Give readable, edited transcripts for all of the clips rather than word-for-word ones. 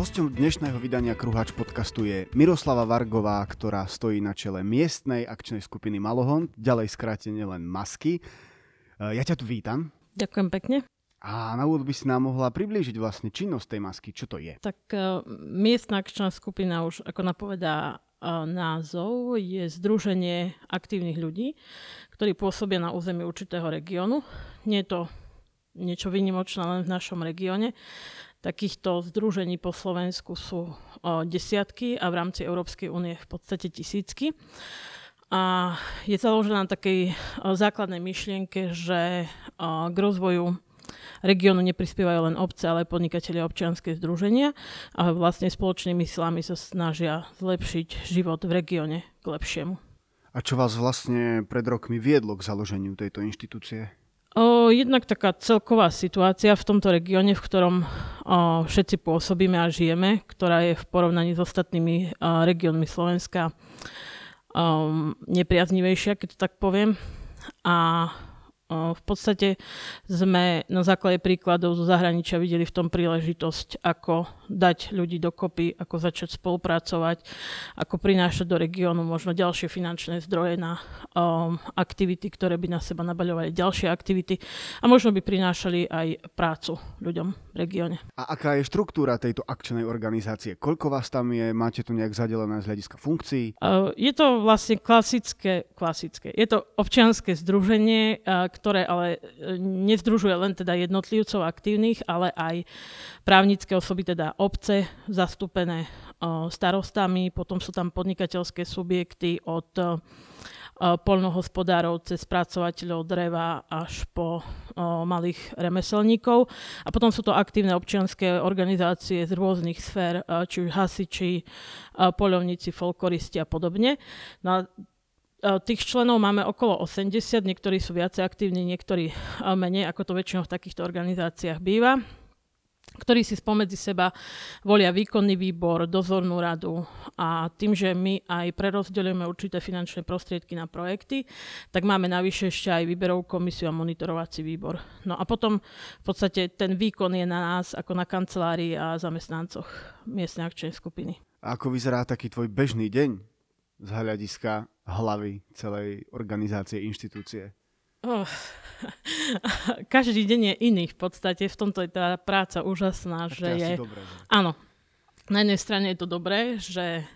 Hosťom dnešného vydania Kruhač podcastu je Miroslava Vargová, ktorá stojí na čele miestnej akčnej skupiny Malohon, ďalej skrátene len Masky. Ja ťa tu vítam. Ďakujem pekne. A na úvod by si nám mohla priblížiť vlastne činnosť tej Masky, čo to je? Tak miestna akčná skupina, už ako napovedá názov, je združenie aktívnych ľudí, ktorí pôsobia na území určitého regiónu. Nie je to niečo výnimočné len v našom regióne. Takýchto združení po Slovensku sú desiatky a v rámci Európskej únie v podstate tisícky. A je založená na takej základnej myšlienke, že k rozvoju regiónu neprispievajú len obce, ale aj podnikatelia, občianske združenia a vlastne spoločnými silami sa snažia zlepšiť život v regióne k lepšiemu. A čo vás vlastne pred rokmi viedlo k založeniu tejto inštitúcie? Jednak taká celková situácia v tomto regióne, v ktorom všetci pôsobíme a žijeme, ktorá je v porovnaní s ostatnými regiónmi Slovenska nepriaznivejšia, keď to tak poviem. A v podstate sme na základe príkladov zo zahraničia videli v tom príležitosť, ako dať ľudí dokopy, ako začať spolupracovať, ako prinášať do regiónu možno ďalšie finančné zdroje na aktivity, ktoré by na seba nabaľovali ďalšie aktivity a možno by prinášali aj prácu ľuďom v regióne. A aká je štruktúra tejto akčnej organizácie? Koľko vás tam je? Máte to nejak zadelené z hľadiska funkcií? Je to vlastne klasické. Je to občianske združenie, ktoré ale nezdružuje len teda jednotlivcov aktívnych, ale aj právnické osoby, teda obce zastúpené starostami, potom sú tam podnikateľské subjekty od poľnohospodárov cez spracovateľov dreva až po malých remeselníkov. A potom sú to aktívne občianske organizácie z rôznych sfér, či už hasiči, poľovníci, folkloristi a podobne. No, tých členov máme okolo 80, niektorí sú viacej aktívni, niektorí menej, ako to väčšinou v takýchto organizáciách býva, ktorí si spomedzi seba volia výkonný výbor, dozornú radu a tým, že my aj prerozdeľujeme určité finančné prostriedky na projekty, tak máme navyše ešte aj výberovú komisiu a monitorovací výbor. No a potom v podstate ten výkon je na nás ako na kancelárii a zamestnancoch miestnej akčnej skupiny. A ako vyzerá taký tvoj bežný deň z hľadiska hlavy celej organizácie, inštitúcie? Každý deň je iný v podstate. V tomto je tá práca úžasná. Že je asi dobré, ne? Áno. Na jednej strane je to dobré, že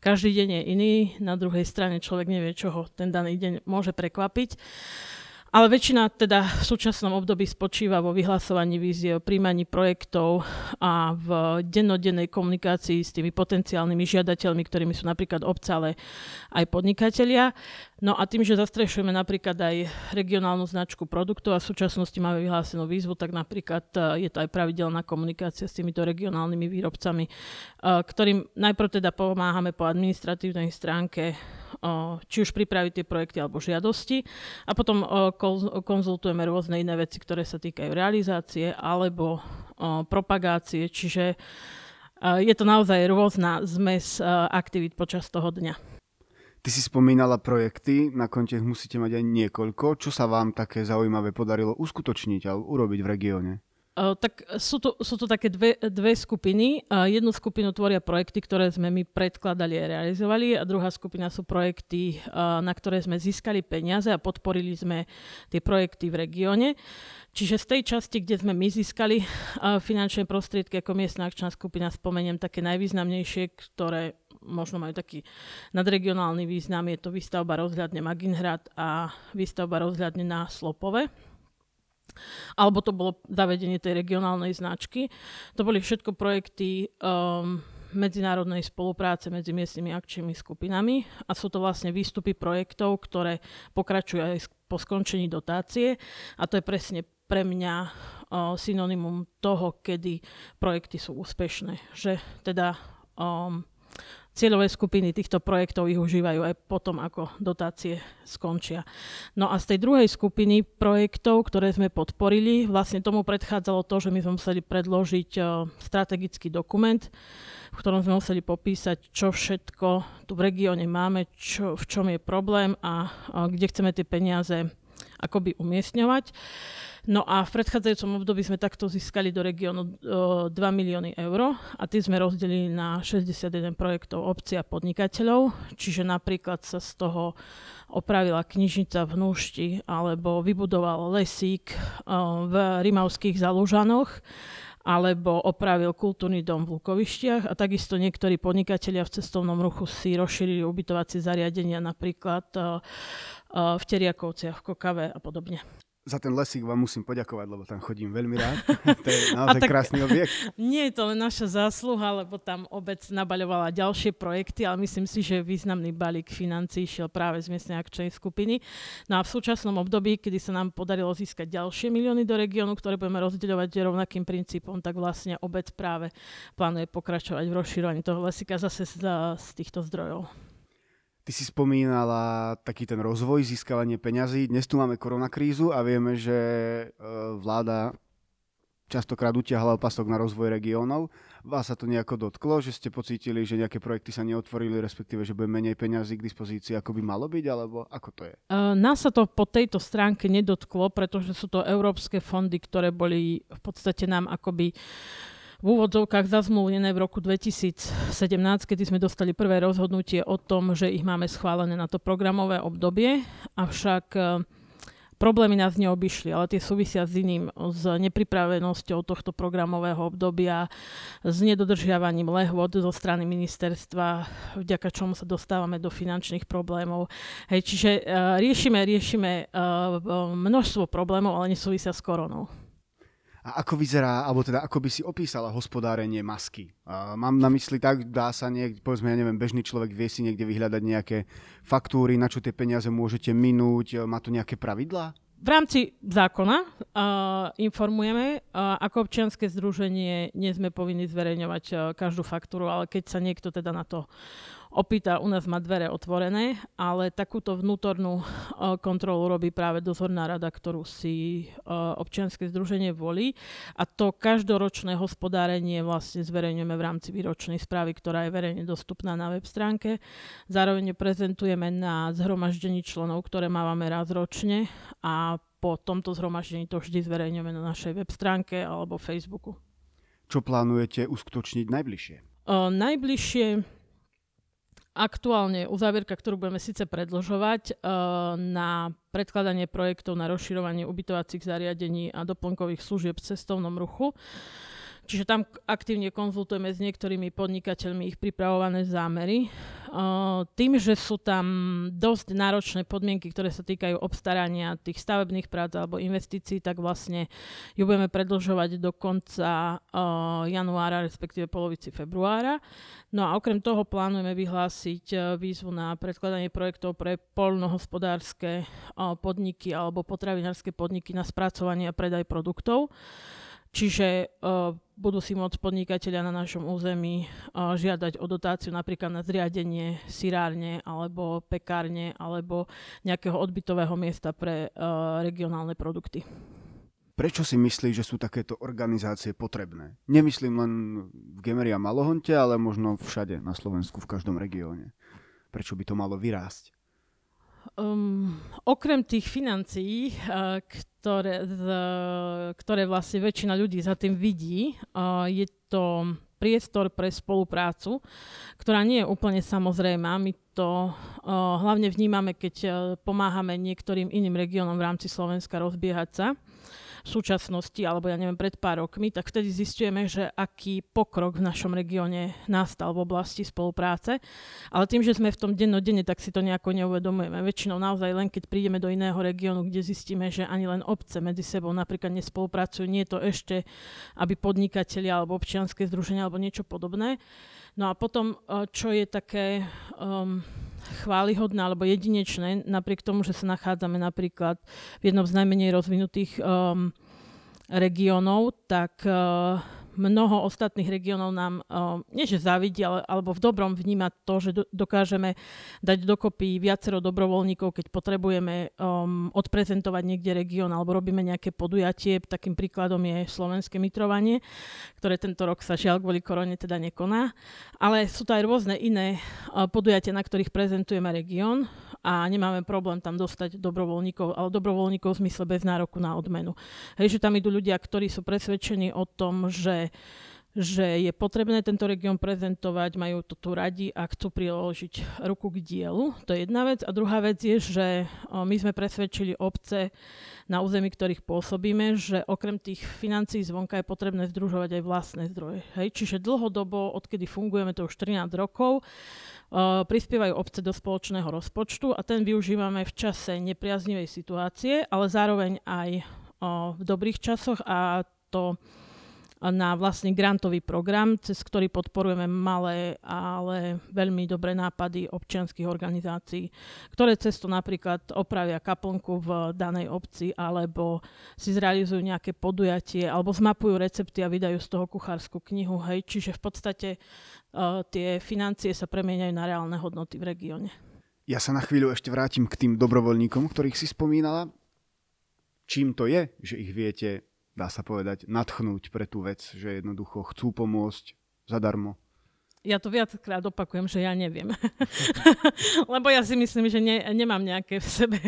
každý deň je iný, na druhej strane človek nevie, čo ho ten daný deň môže prekvapiť. Ale väčšina teda v súčasnom období spočíva vo vyhlasovaní vízie, príjmaní projektov a v dennodennej komunikácii s tými potenciálnymi žiadateľmi, ktorými sú napríklad obce, ale aj podnikatelia. No a tým, že zastrešujeme napríklad aj regionálnu značku produktov a v súčasnosti máme vyhlásenú výzvu, tak napríklad je to aj pravidelná komunikácia s týmito regionálnymi výrobcami, ktorým najprv teda pomáhame po administratívnej stránke, či už pripraviť tie projekty alebo žiadosti a potom konzultujeme rôzne iné veci, ktoré sa týkajú realizácie alebo propagácie, čiže je to naozaj rôzna zmes aktivít počas toho dňa. Ty si spomínala projekty, na konte musíte mať aj niekoľko. Čo sa vám také zaujímavé podarilo uskutočniť a urobiť v regióne? Tak sú to také dve skupiny. Jednu skupinu tvoria projekty, ktoré sme my predkladali a realizovali a druhá skupina sú projekty, na ktoré sme získali peniaze a podporili sme tie projekty v regióne. Čiže z tej časti, kde sme my získali finančné prostriedky ako miestna akčná skupina, spomeniem také najvýznamnejšie, ktoré možno majú taký nadregionálny význam. Je to výstavba rozhľadne Maginhrad a výstavba rozhľadne na Slopove. Alebo to bolo zavedenie tej regionálnej značky. To boli všetko projekty medzinárodnej spolupráce medzi miestnymi akčnými skupinami a sú to vlastne výstupy projektov, ktoré pokračujú aj po skončení dotácie a to je presne pre mňa synonymum toho, kedy projekty sú úspešné. Že teda cieľové skupiny týchto projektov ich užívajú aj potom, ako dotácie skončia. No a z tej druhej skupiny projektov, ktoré sme podporili, vlastne tomu predchádzalo to, že my sme museli predložiť strategický dokument, v ktorom sme museli popísať, čo všetko tu v regióne máme, v čom je problém a kde chceme tie peniaze akoby umiestňovať. No a v predchádzajúcom období sme takto získali do regiónu 2 milióny eur a tie sme rozdelili na 61 projektov obcí a podnikateľov, čiže napríklad sa z toho opravila knižnica v Hnúšti alebo vybudoval lesík v Rimavských Zalužanoch alebo opravil kultúrny dom v Lukovištiach a takisto niektorí podnikatelia v cestovnom ruchu si rozšírili ubytovacie zariadenia napríklad v Teriakovciach, v Kokave a podobne. Za ten lesík vám musím poďakovať, lebo tam chodím veľmi rád. To je naozaj krásny objekt. Nie je to len naša zásluha, lebo tam obec nabaľovala ďalšie projekty, ale myslím si, že významný balík financií šiel práve z miestnej akčnej skupiny. No a v súčasnom období, kedy sa nám podarilo získať ďalšie milióny do regiónu, ktoré budeme rozdeľovať rovnakým princípom, tak vlastne obec práve plánuje pokračovať v rozširovaní toho lesíka zase z týchto zdrojov. Ty si spomínala taký ten rozvoj, získavanie peňazí. Dnes tu máme koronakrízu a vieme, že vláda častokrát utiahla pasok na rozvoj regiónov. Vás sa to nejako dotklo, že ste pocítili, že nejaké projekty sa neotvorili, respektíve, že bude menej peňazí k dispozícii, ako by malo byť, alebo ako to je? Nás sa to po tejto stránke nedotklo, pretože sú to európske fondy, ktoré boli v podstate nám akoby v úvodzovkách zazmluvnené v roku 2017, kedy sme dostali prvé rozhodnutie o tom, že ich máme schválené na to programové obdobie, avšak problémy nás neobyšli, ale tie súvisia s nepripravenosťou tohto programového obdobia, s nedodržiavaním lehôd zo strany ministerstva, vďaka čomu sa dostávame do finančných problémov. Hej, čiže riešime množstvo problémov, ale nesúvisia s koronou. A ako vyzerá, alebo teda ako by si opísala hospodárenie masky? Mám na mysli tak, dá sa niekde, povedzme, ja neviem, bežný človek vie si niekde vyhľadať nejaké faktúry, na čo tie peniaze môžete minúť, má to nejaké pravidlá? V rámci zákona informujeme, ako občianske združenie nie sme povinni zverejňovať každú faktúru, ale keď sa niekto teda na to opýta, u nás má dvere otvorené, ale takúto vnútornú kontrolu robí práve dozorná rada, ktorú si občianske združenie volí a to každoročné hospodárenie vlastne zverejňujeme v rámci výročnej správy, ktorá je verejne dostupná na web stránke. Zároveň prezentujeme na zhromaždení členov, ktoré máme raz ročne a po tomto zhromaždení to vždy zverejňujeme na našej web stránke alebo Facebooku. Čo plánujete uskutočniť najbližšie? Najbližšie aktuálne uzávierka, ktorú budeme síce predĺžovať na predkladanie projektov na rozširovanie ubytovacích zariadení a doplnkových služieb v cestovnom ruchu. Čiže tam aktívne konzultujeme s niektorými podnikateľmi ich pripravované zámery. Tým, že sú tam dosť náročné podmienky, ktoré sa týkajú obstarania tých stavebných prác alebo investícií, tak vlastne ju budeme predĺžovať do konca januára, respektíve polovici februára. No a okrem toho plánujeme vyhlásiť výzvu na predkladanie projektov pre poľnohospodárske podniky alebo potravinárske podniky na spracovanie a predaj produktov. Čiže budú si môcť podnikatelia na našom území žiadať o dotáciu napríklad na zriadenie syrárne alebo pekárne alebo nejakého odbytového miesta pre regionálne produkty. Prečo si myslíš, že sú takéto organizácie potrebné? Nemyslím len v Gemeri a Malohonte, ale možno všade na Slovensku, v každom regióne. Prečo by to malo vyrásť? Okrem tých financií, ktoré vlastne väčšina ľudí za tým vidí, je to priestor pre spoluprácu, ktorá nie je úplne samozrejmá. My to hlavne vnímame, keď pomáhame niektorým iným regiónom v rámci Slovenska rozbiehať sa v súčasnosti, alebo ja neviem, pred pár rokmi, tak vtedy zistujeme, že aký pokrok v našom regióne nastal v oblasti spolupráce. Ale tým, že sme v tom dennodenne, tak si to nejako neuvedomujeme. Väčšinou naozaj len keď prídeme do iného regiónu, kde zistíme, že ani len obce medzi sebou napríklad nespolupracujú, nie je to ešte, aby podnikatelia alebo občianske združenia alebo niečo podobné. No a potom, čo je také chválihodné alebo jedinečné, napriek tomu, že sa nachádzame napríklad v jednom z najmenej rozvinutých regiónov, tak mnoho ostatných regiónov nám, nie že závidí, alebo v dobrom vníma to, že dokážeme dať dokopy viacero dobrovoľníkov, keď potrebujeme odprezentovať niekde región alebo robíme nejaké podujatie. Takým príkladom je slovenské mitrovanie, ktoré tento rok sa žiaľ kvôli korone teda nekoná. Ale sú to aj rôzne iné podujatia, na ktorých prezentujeme región a nemáme problém tam dostať dobrovoľníkov, ale dobrovoľníkov v zmysle bez nároku na odmenu. Hej, že tam idú ľudia, ktorí sú presvedčení o tom, že je potrebné tento región prezentovať, majú to tu radi a chcú priložiť ruku k dielu. To je jedna vec. A druhá vec je, že my sme presvedčili obce na území, ktorých pôsobíme, že okrem tých financií zvonka je potrebné združovať aj vlastné zdroje. Hej? Čiže dlhodobo, odkedy fungujeme, to už 13 rokov, prispievajú obce do spoločného rozpočtu a ten využívame v čase nepriaznivej situácie, ale zároveň aj v dobrých časoch a to na vlastný grantový program, cez ktorý podporujeme malé, ale veľmi dobré nápady občianskych organizácií, ktoré cez to napríklad opravia kaplnku v danej obci, alebo si zrealizujú nejaké podujatie, alebo zmapujú recepty a vydajú z toho kuchárskú knihu. Hej. Čiže v podstate tie financie sa premieňajú na reálne hodnoty v regióne. Ja sa na chvíľu ešte vrátim k tým dobrovoľníkom, ktorých si spomínala. Čím to je, že ich viete, dá sa povedať, nadchnúť pre tú vec, že jednoducho chcú pomôcť zadarmo? Ja to viackrát opakujem, že ja neviem. Lebo ja si myslím, že nemám nejaké v sebe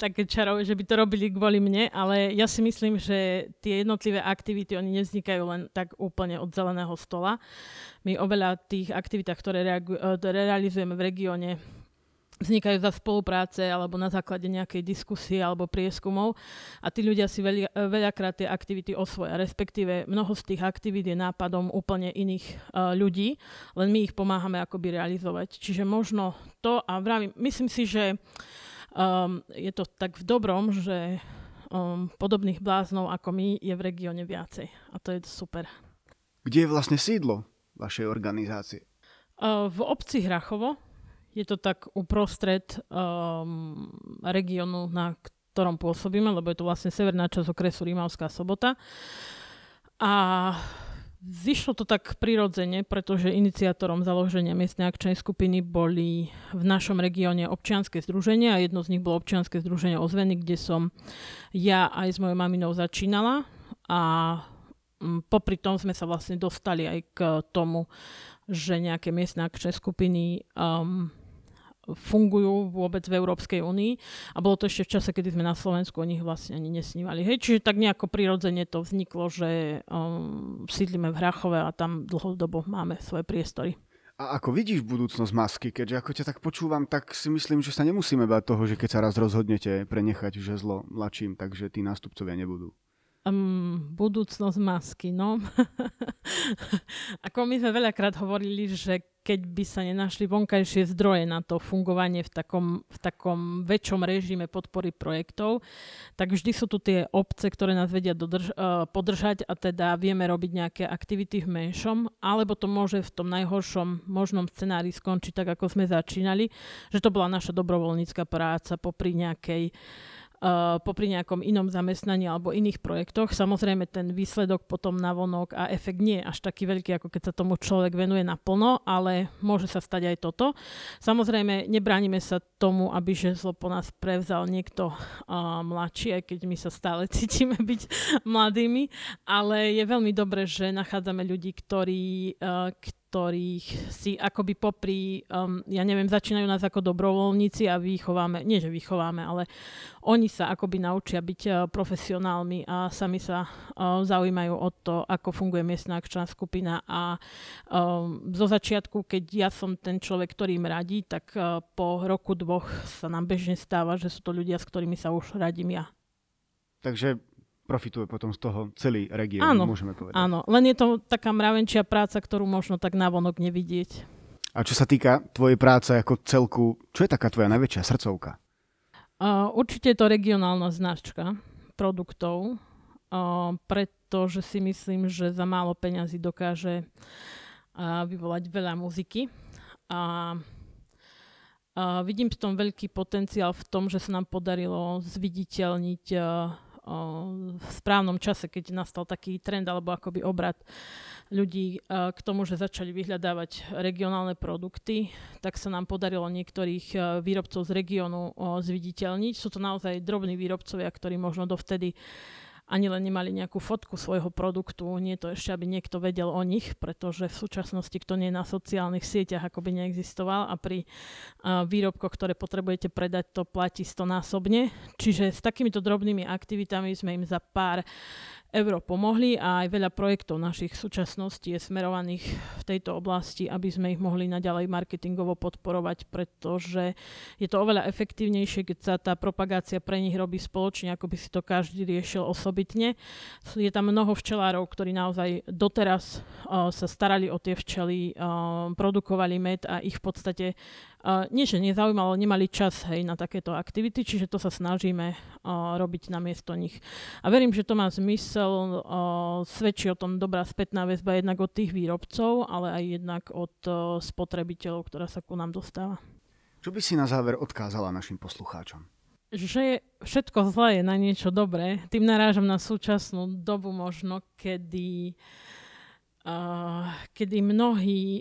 také čaro, že by to robili kvôli mne, ale ja si myslím, že tie jednotlivé aktivity, oni nevznikajú len tak úplne od zeleného stola. My o veľa tých aktivitách, ktoré realizujeme v regióne, vznikajú za spolupráce alebo na základe nejakej diskusie alebo prieskumov a tí ľudia si veľakrát tie aktivity osvoja, respektíve mnoho z tých aktivít je nápadom úplne iných ľudí, len my ich pomáhame akoby realizovať. Čiže možno to a vravím, myslím si, že je to tak v dobrom, že podobných bláznov ako my je v regióne viacej a to je super. Kde je vlastne sídlo vašej organizácie? V obci Hrachovo. Je to tak uprostred regiónu, na ktorom pôsobíme, lebo je to vlastne severná časť okresu Rimavská Sobota. A zišlo to tak prirodzene, pretože iniciátorom založenia miestnej akčnej skupiny boli v našom regióne občianske združenia a jedno z nich bolo občianske združenie Ozveny, kde som ja aj s mojou maminou začínala a popri tom sme sa vlastne dostali aj k tomu, že nejaké miestne akčné skupiny fungujú vôbec v Európskej únii a bolo to ešte v čase, kedy sme na Slovensku o nich vlastne ani nesnívali. Hej, čiže tak nejako prirodzene to vzniklo, že sídlime v Hrachove a tam dlhodobo máme svoje priestory. A ako vidíš budúcnosť masky? Keďže ako ťa tak počúvam, tak si myslím, že sa nemusíme báť toho, že keď sa raz rozhodnete prenechať žezlo mladším, takže tí nástupcovia nebudú. Budúcnosť masky, no. Ako my sme veľakrát hovorili, že keď by sa nenašli vonkajšie zdroje na to fungovanie v takom väčšom režime podpory projektov, tak vždy sú tu tie obce, ktoré nás vedia podržať a teda vieme robiť nejaké aktivity v menšom, alebo to môže v tom najhoršom možnom scenári skončiť tak, ako sme začínali, že to bola naša dobrovoľnícka práca popri nejakom inom zamestnaní alebo iných projektoch. Samozrejme, ten výsledok potom navonok a efekt nie je až taký veľký, ako keď sa tomu človek venuje naplno, ale môže sa stať aj toto. Samozrejme, nebránime sa tomu, aby žezlo po nás prevzal niekto mladší, aj keď my sa stále cítime byť mladými, ale je veľmi dobré, že nachádzame ľudí, ktorých si akoby popri, začínajú nás ako dobrovoľníci a vychováme, nie že vychováme, ale oni sa akoby naučia byť profesionálmi a sami sa zaujímajú o to, ako funguje miestna akčná skupina a zo začiatku, keď ja som ten človek, ktorý im radí, tak po roku, dvoch sa nám bežne stáva, že sú to ľudia, s ktorými sa už radím ja. Takže profituje potom z toho celý región, môžeme povedať. Áno, len je to taká mravenčia práca, ktorú možno tak navonok nevidieť. A čo sa týka tvojej práce ako celku, čo je taká tvoja najväčšia srdcovka? Určite je to regionálna značka produktov, pretože si myslím, že za málo peňazí dokáže vyvolať veľa muziky. Vidím v tom veľký potenciál v tom, že sa nám podarilo zviditeľniť v správnom čase, keď nastal taký trend alebo akoby obrat ľudí k tomu, že začali vyhľadávať regionálne produkty, tak sa nám podarilo niektorých výrobcov z regiónu zviditeľniť. Sú to naozaj drobní výrobcovia, ktorí možno dovtedy ani len nemali nejakú fotku svojho produktu. Nie to ešte, aby niekto vedel o nich, pretože v súčasnosti kto nie je na sociálnych sieťach, akoby neexistoval a pri výrobkoch, ktoré potrebujete predať, to platí 100-násobne. Čiže s takýmito drobnými aktivitami sme im za pár eur pomohli a aj veľa projektov našich súčasností je smerovaných v tejto oblasti, aby sme ich mohli naďalej marketingovo podporovať, pretože je to oveľa efektívnejšie, keď sa tá propagácia pre nich robí spoločne, ako by si to každý riešil osobitne. Je tam mnoho včelárov, ktorí naozaj doteraz sa starali o tie včely, produkovali med a ich v podstate nie, že nezaujímalo, nemali čas, hej, na takéto aktivity, čiže to sa snažíme robiť namiesto nich. A verím, že to má zmysel. Svedčí o tom dobrá spätná väzba jednak od tých výrobcov, ale aj jednak od spotrebiteľov, ktorá sa ku nám dostáva. Čo by si na záver odkázala našim poslucháčom? Že všetko zlé je na niečo dobré. Tým narážam na súčasnú dobu možno, kedy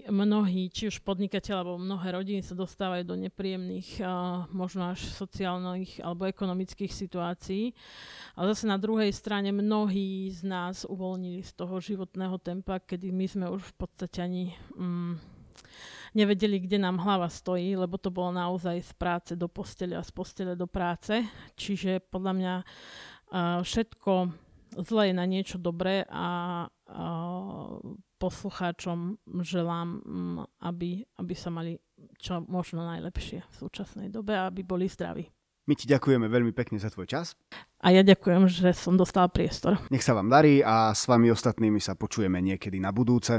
mnohí, či už podnikateľ alebo mnohé rodiny sa dostávajú do nepríjemných, možno až sociálnych alebo ekonomických situácií. A zase na druhej strane mnohí z nás uvoľnili z toho životného tempa, kedy my sme už v podstate ani nevedeli, kde nám hlava stojí, lebo to bolo naozaj z práce do postele a z postele do práce. Čiže podľa mňa všetko zle je na niečo dobré a poslucháčom želám, aby sa mali čo možno najlepšie v súčasnej dobe a aby boli zdraví. My ti ďakujeme veľmi pekne za tvoj čas. A ja ďakujem, že som dostala priestor. Nech sa vám darí a s vami ostatnými sa počujeme niekedy na budúce.